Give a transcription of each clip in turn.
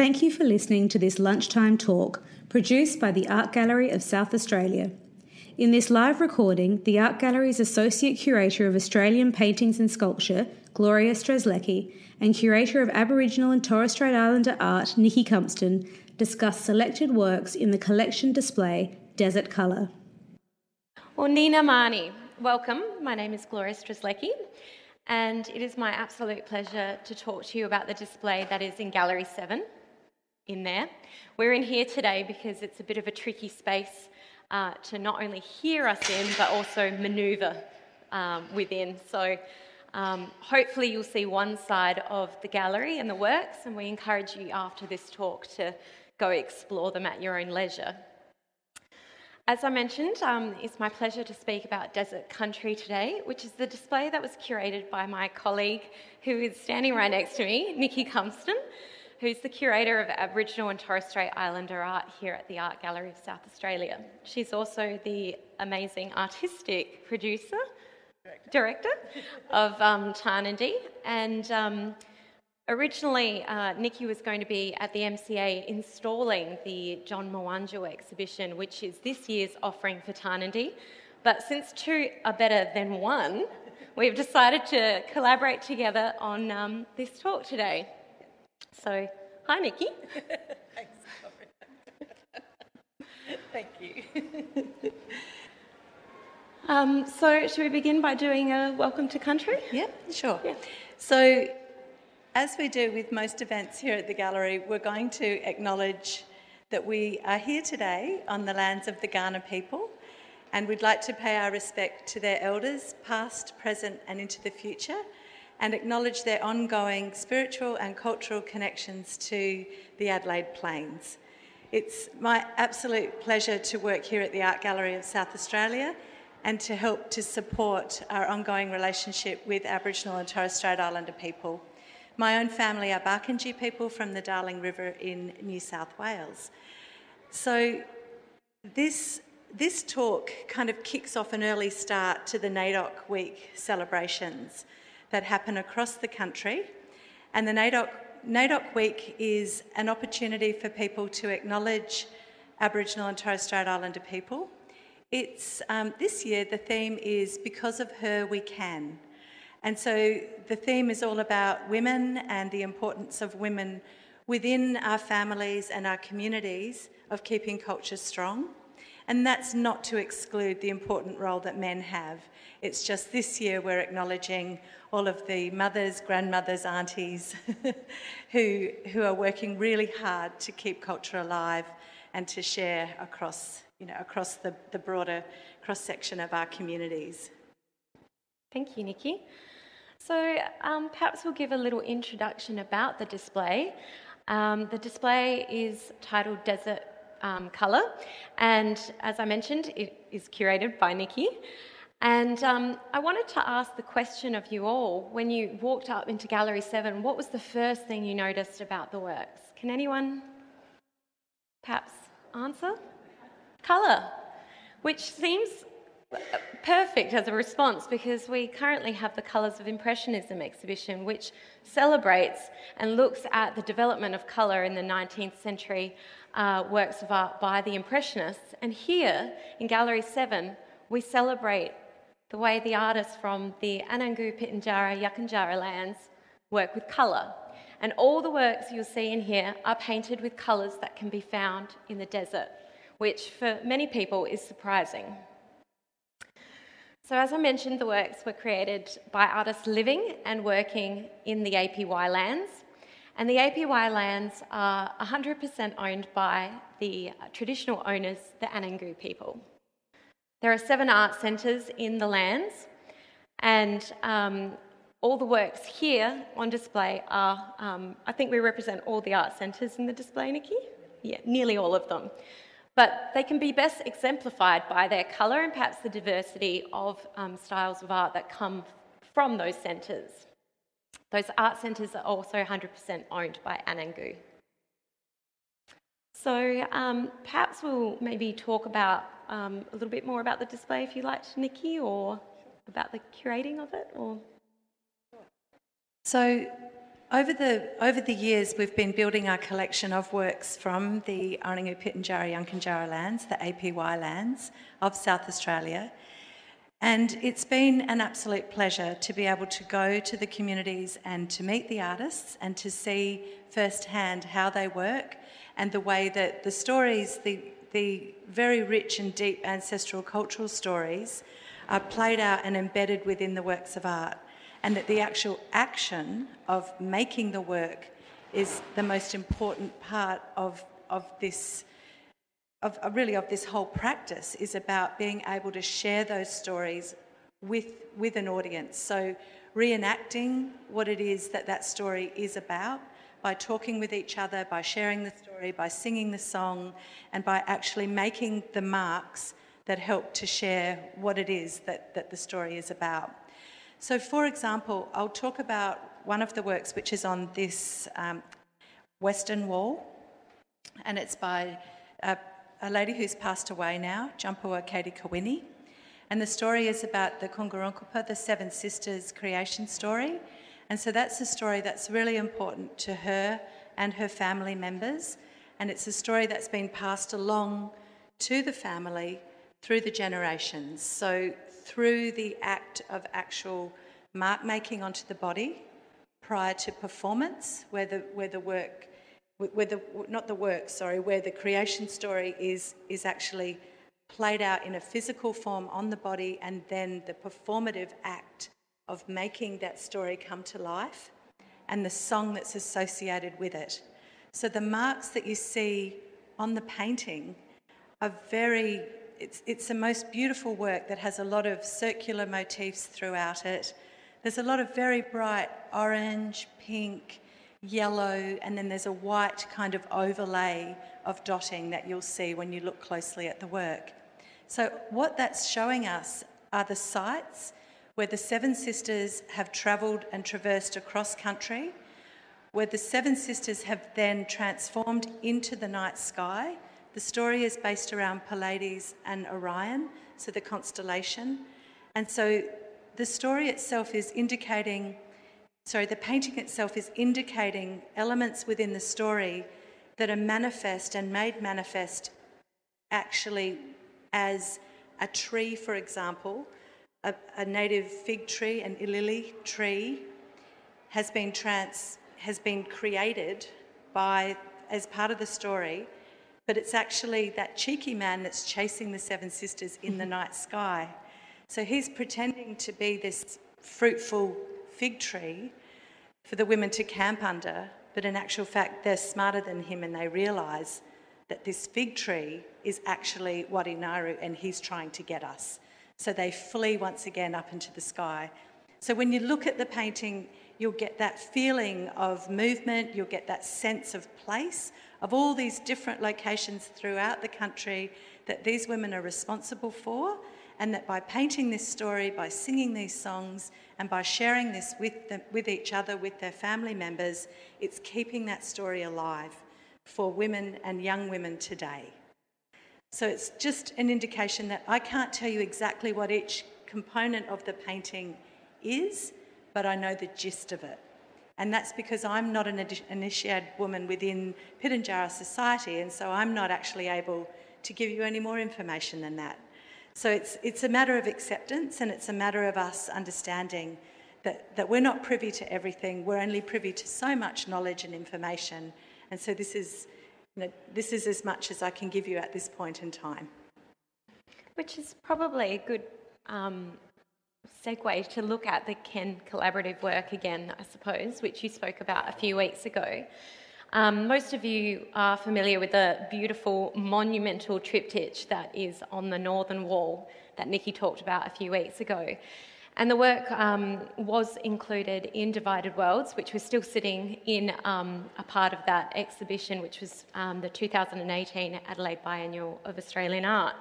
Thank you for listening to this lunchtime talk produced by the Art Gallery of South Australia. In this live recording, the Art Gallery's Associate Curator of Australian Paintings and Sculpture, Gloria Strzelecki, and Curator of Aboriginal and Torres Strait Islander Art, Nikki Cumpston, discuss selected works in the collection display, Desert Colour. Undina Mani, welcome. My name is Gloria Strzelecki, and it is my absolute pleasure to talk to you about the display that is in Gallery 7. In there. We're in here today because it's a bit of a tricky space to not only hear us in, but also manoeuvre within. So hopefully you'll see one side of the gallery and the works, and we encourage you after this talk to go explore them at your own leisure. As I mentioned, it's my pleasure to speak about Desert Country today, which is the display that was curated by my colleague who is standing right next to me, Nikki Cumpston, who's the Curator of Aboriginal and Torres Strait Islander Art here at the Art Gallery of South Australia. She's also the amazing artistic producer, director of Tarnanthi. And originally, Nikki was going to be at the MCA installing the John Mwanjoa exhibition, which is this year's offering for Tarnanthi. But since two are better than one, we've decided to collaborate together on this talk today. So, hi, Nikki. Thanks, Thank you. So, should we begin by doing a welcome to country? Yeah, sure. Yeah. So, as we do with most events here at the gallery, we're going to acknowledge that we are here today on the lands of the Kaurna people, and we'd like to pay our respect to their elders, past, present, and into the future, and acknowledge their ongoing spiritual and cultural connections to the Adelaide Plains. It's my absolute pleasure to work here at the Art Gallery of South Australia and to help to support our ongoing relationship with Aboriginal and Torres Strait Islander people. My own family are Barkindji people from the Darling River in New South Wales. So this talk kind of kicks off an early start to the NAIDOC Week celebrations that happen across the country. And the NAIDOC Week is an opportunity for people to acknowledge Aboriginal and Torres Strait Islander people. It's this year the theme is Because of Her We Can. And so the theme is all about women and the importance of women within our families and our communities of keeping culture strong. And that's not to exclude the important role that men have. It's just this year we're acknowledging all of the mothers, grandmothers, aunties who are working really hard to keep culture alive and to share across, across the broader cross-section of our communities. Thank you, Nikki. So perhaps we'll give a little introduction about the display. The display is titled Desert Colour, and as I mentioned, it is curated by Nikki. And I wanted to ask the question of you all, when you walked up into Gallery 7, what was the first thing you noticed about the works? Can anyone perhaps answer? Colour, which seems perfect as a response because we currently have the Colours of Impressionism exhibition, which celebrates and looks at the development of colour in the 19th century works of art by the Impressionists. And here in Gallery 7, we celebrate the way the artists from the Anangu, Pitjantjara, Yankunytjatjara lands work with colour. And all the works you'll see in here are painted with colours that can be found in the desert, which for many people is surprising. So as I mentioned, the works were created by artists living and working in the APY lands. And the APY lands are 100% owned by the traditional owners, the Anangu people. There are 7 art centres in the lands, and all the works here on display are, I think we represent all the art centres in the display, Nikki? Yeah, nearly all of them. But they can be best exemplified by their colour and perhaps the diversity of styles of art that come from those centres. Those art centres are also 100% owned by Anangu. So perhaps we'll maybe talk about a little bit more about the display, if you like, Nikki, or about the curating of it. So Over the years, we've been building our collection of works from the Anangu, Pitjantjara, Yankunytjatjara lands, the APY lands of South Australia. And it's been an absolute pleasure to be able to go to the communities and to meet the artists and to see firsthand how they work and the way that the stories, the very rich and deep ancestral cultural stories are played out and embedded within the works of art. And that the actual action of making the work is the most important part of this whole practice, is about being able to share those stories with an audience. So reenacting what it is that story is about by talking with each other, by sharing the story, by singing the song, and by actually making the marks that help to share what it is that the story is about. So, for example, I'll talk about one of the works which is on this western wall, and it's by a lady who's passed away now, Jampua Katie Kawini, and the story is about the Kungurunkupa, the Seven Sisters creation story, and so that's a story that's really important to her and her family members, and it's a story that's been passed along to the family through the generations. So through the act of actual mark making onto the body prior to performance, where the creation story is actually played out in a physical form on the body, and then the performative act of making that story come to life and the song that's associated with it. So the marks that you see on the painting are very... It's the most beautiful work that has a lot of circular motifs throughout it. There's a lot of very bright orange, pink, yellow, and then there's a white kind of overlay of dotting that you'll see when you look closely at the work. So what that's showing us are the sites where the Seven Sisters have travelled and traversed across country, where the Seven Sisters have then transformed into the night sky. The story is based around Pallades and Orion, so the constellation. And so the story itself is the painting itself is indicating elements within the story that are manifest and made manifest actually as a tree, for example. A native fig tree, an ilili tree, has been created as part of the story. But it's actually that cheeky man that's chasing the Seven Sisters in the night sky. So he's pretending to be this fruitful fig tree for the women to camp under, but in actual fact, they're smarter than him and they realise that this fig tree is actually Wati Nyiru and he's trying to get us. So they flee once again up into the sky. So when you look at the painting, you'll get that feeling of movement, you'll get that sense of place, of all these different locations throughout the country that these women are responsible for, and that by painting this story, by singing these songs, and by sharing this with each other, with their family members, it's keeping that story alive for women and young women today. So it's just an indication that I can't tell you exactly what each component of the painting is, but I know the gist of it. And that's because I'm not an initiated woman within Pitjantjara society, and so I'm not actually able to give you any more information than that. So it's a matter of acceptance, and it's a matter of us understanding that we're not privy to everything, we're only privy to so much knowledge and information. And so this is as much as I can give you at this point in time. Which is probably a good... segue to look at the Ken collaborative work again, I suppose, which you spoke about a few weeks ago. Most of you are familiar with the beautiful monumental triptych that is on the northern wall that Nikki talked about a few weeks ago. And the work was included in Divided Worlds, which was still sitting in a part of that exhibition, which was the 2018 Adelaide Biennial of Australian Art.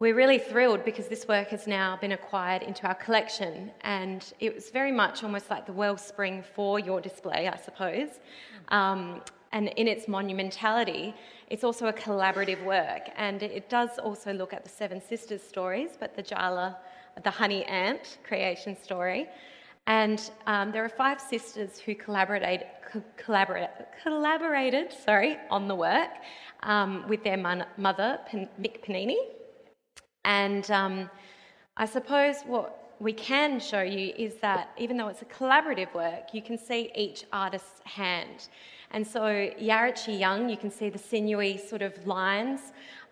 We're really thrilled because this work has now been acquired into our collection, and it was very much almost like the wellspring for your display, I suppose. And in its monumentality, it's also a collaborative work, and it does also look at the Seven Sisters stories, but the Tjala, the honey ant creation story, And there are five sisters who collaborated on the work with their mother, Mick Panini. And I suppose what we can show you is that even though it's a collaborative work, you can see each artist's hand. And so Yaritji Young, you can see the sinewy sort of lines.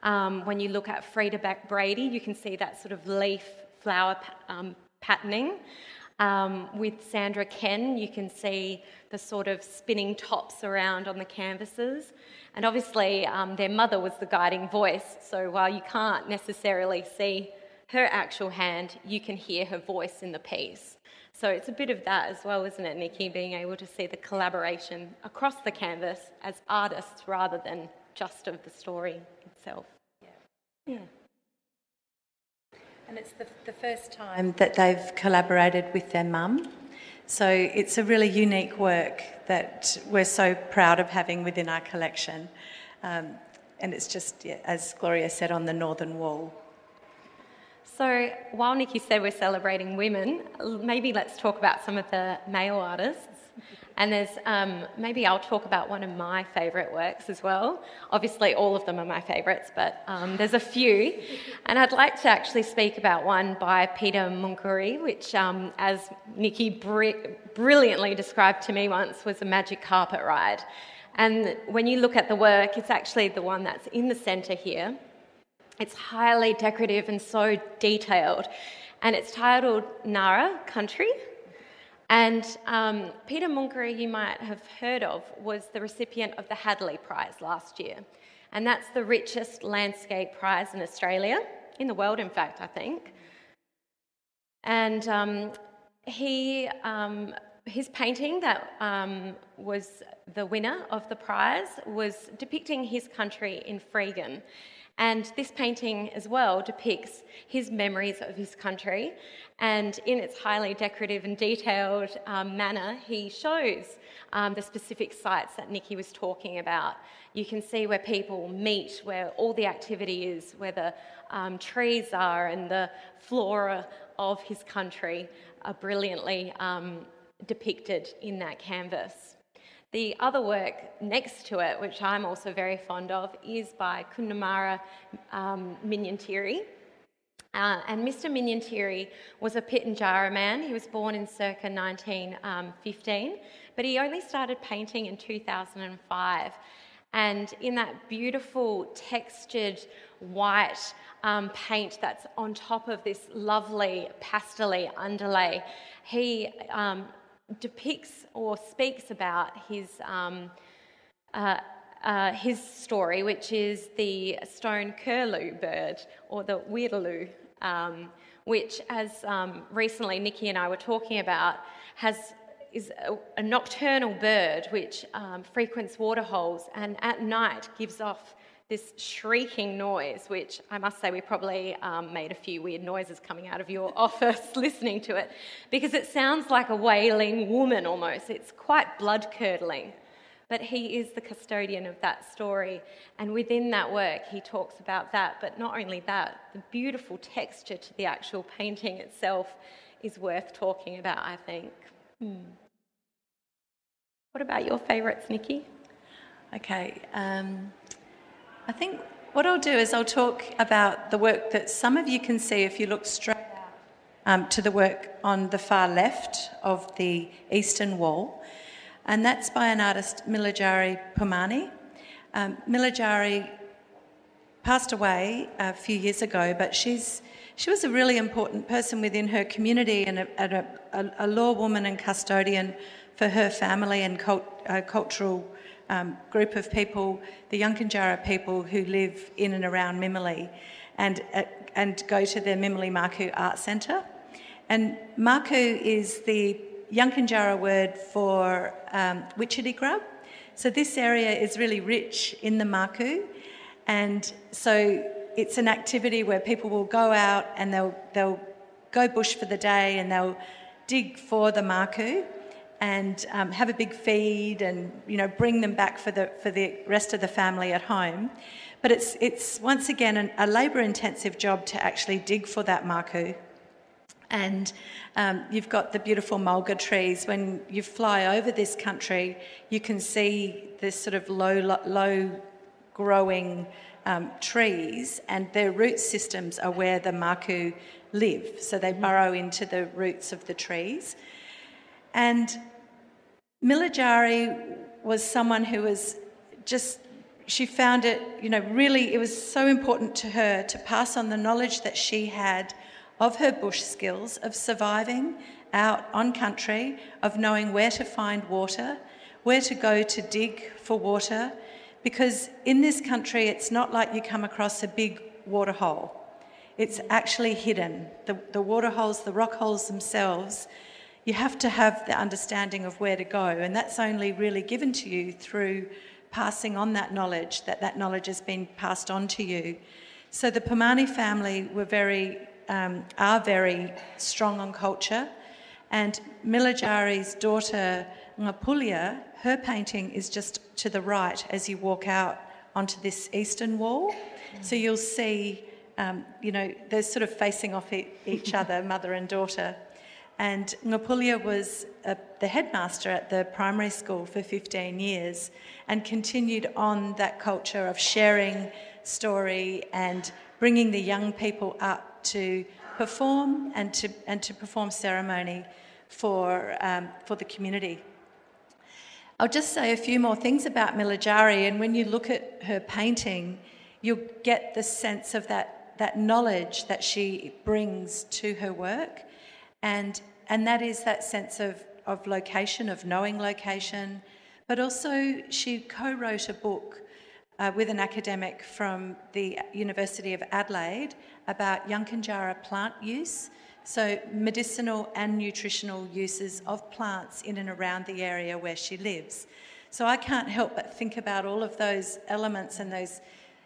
When you look at Frieda Beck Brady, you can see that sort of leaf flower patterning. With Sandra Ken, you can see the sort of spinning tops around on the canvases. And obviously, their mother was the guiding voice, so while you can't necessarily see her actual hand, you can hear her voice in the piece. So it's a bit of that as well, isn't it, Nikki, being able to see the collaboration across the canvas as artists rather than just of the story itself. Yeah. And it's the first time that they've collaborated with their mum. So it's a really unique work that we're so proud of having within our collection. And it's just, as Gloria said, on the northern wall. So while Nikki said we're celebrating women, maybe let's talk about some of the male artists. And there's maybe I'll talk about one of my favourite works as well. Obviously, all of them are my favourites, but there's a few. And I'd like to actually speak about one by Peter Mungkuri, which, as Nikki brilliantly described to me once, was a magic carpet ride. And when you look at the work, it's actually the one that's in the centre here. It's highly decorative and so detailed. And it's titled Nara Country. And Peter Mungkuri, you might have heard of, was the recipient of the Hadley Prize last year. And that's the richest landscape prize in Australia, in the world, in fact, I think. And his painting that was the winner of the prize was depicting his country in Freegan. And this painting as well depicts his memories of his country, and in its highly decorative and detailed manner, he shows the specific sites that Nikki was talking about. You can see where people meet, where all the activity is, where the trees are, and the flora of his country are brilliantly depicted in that canvas. The other work next to it, which I'm also very fond of, is by Kundamara Minyanthiri. And Mr. Minyanthiri was a Pitjantjara man. He was born in circa 1915, but he only started painting in 2005. And in that beautiful textured white paint that's on top of this lovely pastel-y underlay, he depicts or speaks about his story, which is the stone curlew bird, or the wirraloo, which, as recently Nikki and I were talking about, is a nocturnal bird which frequents waterholes and at night gives off this shrieking noise, which I must say we probably made a few weird noises coming out of your office listening to it, because it sounds like a wailing woman almost. It's quite blood-curdling. But he is the custodian of that story, and within that work he talks about that. But not only that, the beautiful texture to the actual painting itself is worth talking about, I think. What about your favourites, Nikki? Okay, I think what I'll do is I'll talk about the work that some of you can see if you look straight out to the work on the far left of the eastern wall, and that's by an artist, Mimili Pumani. Mimili passed away a few years ago, but she was a really important person within her community and a law woman and custodian for her family and cultural group of people, the Yankunytjatjara people who live in and around Mimili and go to the Mimili Maku Art Centre. And Maku is the Yankunytjatjara word for witchetty grub. So this area is really rich in the Maku, and so it's an activity where people will go out and they'll go bush for the day and they'll dig for the Maku and have a big feed and, you know, bring them back for the rest of the family at home. But it's once again a labour intensive job to actually dig for that Maku. And you've got the beautiful mulga trees. When you fly over this country, you can see this sort of low-growing trees, and their root systems are where the maku live. So they burrow into the roots of the trees. And Milajari was someone who was just... she found it, you know, really, it was so important to her to pass on the knowledge that she had of her bush skills, of surviving out on country, of knowing where to find water, where to go to dig for water, because in this country it's not like you come across a big water hole. It's actually hidden. The water holes, the rock holes themselves, you have to have the understanding of where to go, and that's only really given to you through passing on that knowledge, that knowledge has been passed on to you. So the Pumani family are very strong on culture, and Milajari's daughter Ngupulya, her painting is just to the right as you walk out onto this eastern wall. So you'll see, they're sort of facing off each other, mother and daughter. And Ngupulya was the headmaster at the primary school for 15 years and continued on that culture of sharing story and bringing the young people up to perform and to perform ceremony for the community. I'll just say a few more things about Milajari, and when you look at her painting, you'll get the sense of that knowledge that she brings to her work. And that is that sense of location, of knowing location. But also she co-wrote a book with an academic from the University of Adelaide about Yankunytjatjara plant use, so medicinal and nutritional uses of plants in and around the area where she lives. So I can't help but think about all of those elements and those,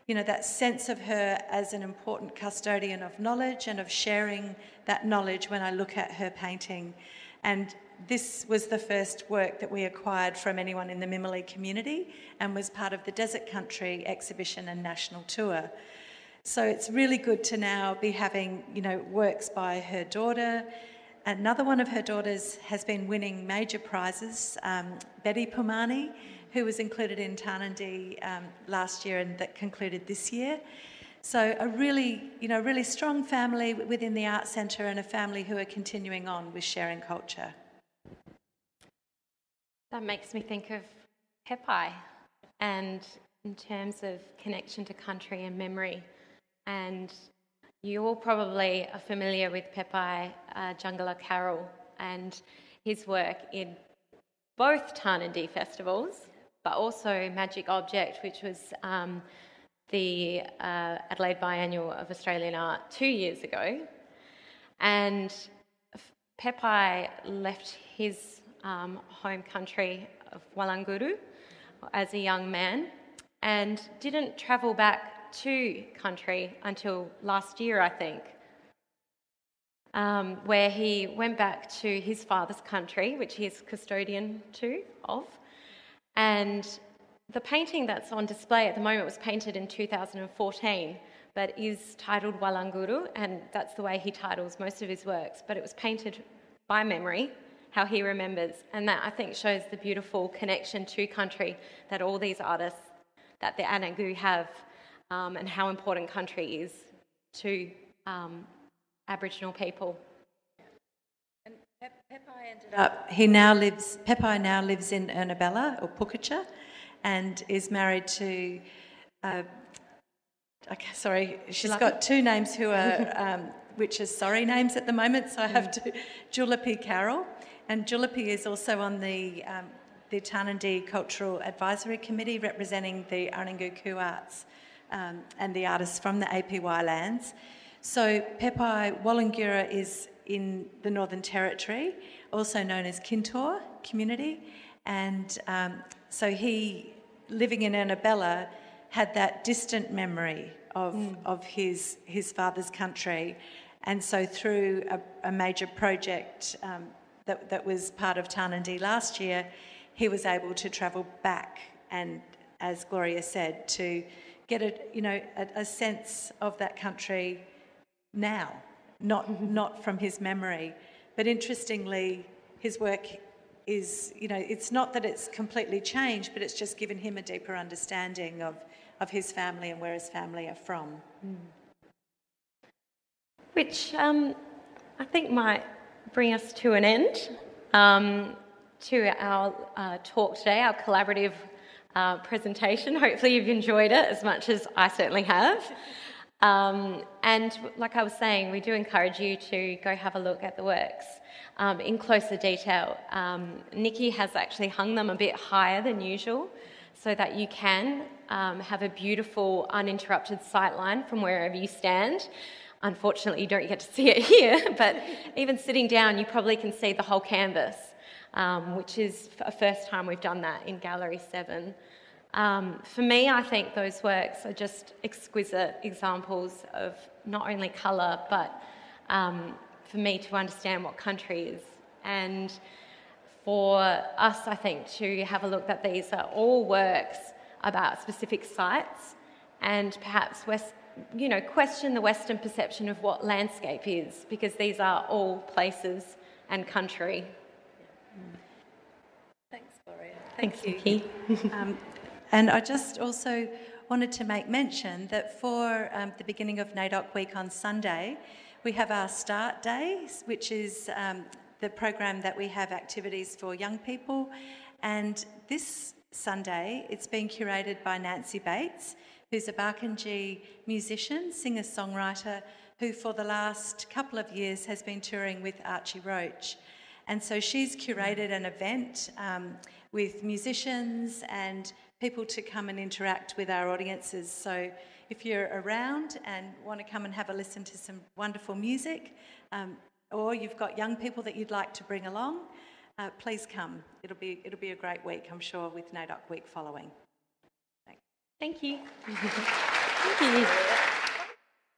that sense of her as an important custodian of knowledge and of sharing that knowledge when I look at her painting. And this was the first work that we acquired from anyone in the Mimili community and was part of the Desert Country exhibition and national tour. So it's really good to now be having, works by her daughter. Another one of her daughters has been winning major prizes, Betty Pumani, who was included in Tarnanthi last year and that concluded this year. So a really strong family within the Art Centre and a family who are continuing on with sharing culture. That makes me think of Pepai, and in terms of connection to country and memory. And you all probably are familiar with Pepai Jungala Carroll and his work in both Tarnanthi festivals, but also Magic Object, which was the Adelaide Biennial of Australian Art 2 years ago. And Pepai left his home country of Walungurru as a young man and didn't travel back to country until last year, I think, where he went back to his father's country, which he is custodian of, and the painting that's on display at the moment was painted in 2014, but is titled Walungurru, and that's the way he titles most of his works. But it was painted by memory, how he remembers, and that I think shows the beautiful connection to country that all these artists, that the Anangu have, and how important country is to Aboriginal people. And Pepai now lives in Ernabella or Pukecha, and is married to, she's got two names who are, which is sorry names at the moment, so I have to, Julapi Carroll, and Julapi is also on the Tarnanthi Cultural Advisory Committee representing the Anangu Ku Arts and the artists from the APY lands. So Pepai Walungurru is in the Northern Territory, also known as Kintor community, and so he, living in Ernabella, had that distant memory of his father's country, and so through a major project that was part of Tarnanthi last year, he was able to travel back and, as Gloria said, to get a sense of that country now not from his memory. But interestingly, his work is, you know, it's not that it's completely changed, but it's just given him a deeper understanding of his family and where his family are from. Mm. Which I think might bring us to an end to our talk today, our collaborative presentation. Hopefully you've enjoyed it as much as I certainly have. And like I was saying, we do encourage you to go have a look at the works in closer detail. Nikki has actually hung them a bit higher than usual so that you can have a beautiful uninterrupted sightline from wherever you stand. Unfortunately, you don't get to see it here, but even sitting down, you probably can see the whole canvas, which is a first time we've done that in Gallery 7. For me, I think those works are just exquisite examples of not only colour, but for me to understand what country is. And for us, I think, to have a look that these are all works about specific sites and perhaps question the Western perception of what landscape is, because these are all places and country. Thanks, Gloria. Thanks, Nikki. And I just also wanted to make mention that for the beginning of NAIDOC Week on Sunday, we have our Start Day, which is the program that we have activities for young people. And this Sunday, it's being curated by Nancy Bates, who's a Barkindji musician, singer-songwriter, who for the last couple of years has been touring with Archie Roach. And so she's curated an event with musicians and people to come and interact with our audiences. So if you're around and want to come and have a listen to some wonderful music, or you've got young people that you'd like to bring along, please come. It'll be a great week, I'm sure, with NAIDOC Week following. Thanks. Thank you. Thank you.